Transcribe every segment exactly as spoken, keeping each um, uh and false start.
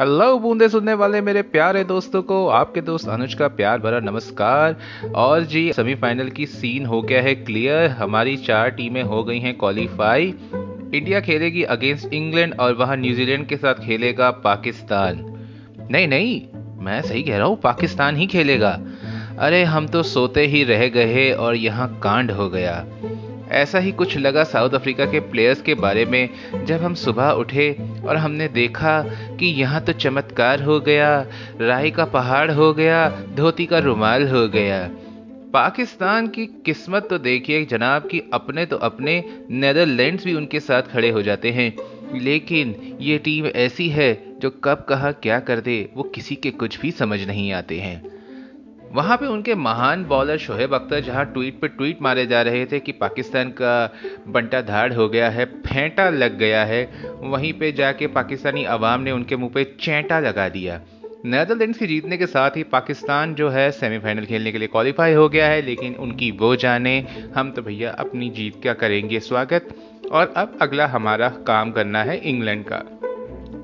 Hello बूंदे सुनने वाले मेरे प्यारे दोस्तों को, आपके दोस्त अनुज का प्यार भरा नमस्कार। और जी, सेमीफाइनल की सीन हो गया है क्लियर। हमारी चार टीमें हो गई हैं क्वालिफाई। इंडिया खेलेगी अगेंस्ट इंग्लैंड और वहाँ न्यूजीलैंड के साथ खेलेगा पाकिस्तान। नहीं नहीं, मैं सही कह रहा हूँ, पाकिस्तान ही खेलेगा। अरे हम तो सोते ही रह गए और यहाँ कांड हो गया। ऐसा ही कुछ लगा साउथ अफ्रीका के प्लेयर्स के बारे में जब हम सुबह उठे और हमने देखा कि यहाँ तो चमत्कार हो गया, राई का पहाड़ हो गया, धोती का रुमाल हो गया। पाकिस्तान की किस्मत तो देखिए जनाब कि अपने तो अपने नेदरलैंड्स भी उनके साथ खड़े हो जाते हैं, लेकिन ये टीम ऐसी है जो कब कहाँ क्या कर दे वो किसी के कुछ भी समझ नहीं आते हैं। वहाँ पे उनके महान बॉलर शोएब अख्तर जहाँ ट्वीट पे ट्वीट मारे जा रहे थे कि पाकिस्तान का बंटा धाड़ हो गया है, फेंटा लग गया है, वहीं पे जाके पाकिस्तानी आवाम ने उनके मुंह पे चैंटा लगा दिया। नेदरलैंड्स की जीतने के साथ ही पाकिस्तान जो है सेमीफाइनल खेलने के लिए क्वालिफाई हो गया है, लेकिन उनकी वो जाने, हम तो भैया अपनी जीत का करेंगे स्वागत। और अब अगला हमारा काम करना है इंग्लैंड का।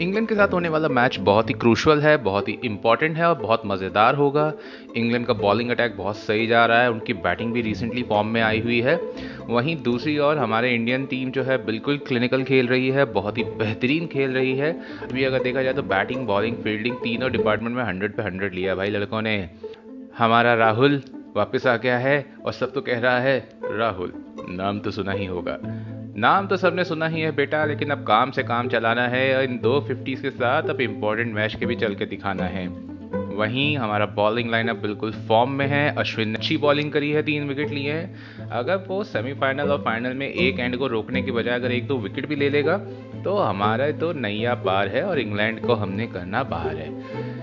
इंग्लैंड के साथ होने वाला मैच बहुत ही क्रूशल है, बहुत ही इंपॉर्टेंट है और बहुत मज़ेदार होगा। इंग्लैंड का बॉलिंग अटैक बहुत सही जा रहा है, उनकी बैटिंग भी रिसेंटली फॉर्म में आई हुई है। वहीं दूसरी ओर हमारे इंडियन टीम जो है बिल्कुल क्लिनिकल खेल रही है, बहुत ही बेहतरीन खेल रही है। अभी अगर देखा जाए तो बैटिंग, बॉलिंग, फील्डिंग तीनों डिपार्टमेंट में हंड्रेड पे हंड्रेड लिया भाई लड़कों ने। हमारा राहुल वापस आ गया है और सब तो कह रहा है राहुल, नाम तो सुना ही होगा, नाम तो सबने सुना ही है बेटा, लेकिन अब काम से काम चलाना है और इन दो फिफ्टीज़ के साथ अब इम्पोर्टेंट मैच के भी चल के दिखाना है। वहीं हमारा बॉलिंग लाइनअप बिल्कुल फॉर्म में है। अश्विन ने अच्छी बॉलिंग करी है, तीन विकेट लिए हैं। अगर वो सेमीफाइनल और फाइनल में एक एंड को रोकने के बजाय अगर एक दो विकेट भी ले लेगा तो हमारा तो नैया पार है और इंग्लैंड को हमने करना बाहर है।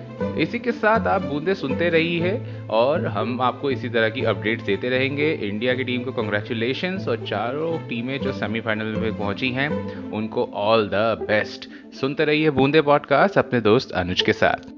इसी के साथ आप बूंदे सुनते रहिए और हम आपको इसी तरह की अपडेट्स देते रहेंगे। इंडिया की टीम को कॉन्ग्रेचुलेशंस और चारों टीमें जो सेमीफाइनल में पहुंची हैं उनको ऑल द बेस्ट। सुनते रहिए बूंदे पॉडकास्ट अपने दोस्त अनुज के साथ।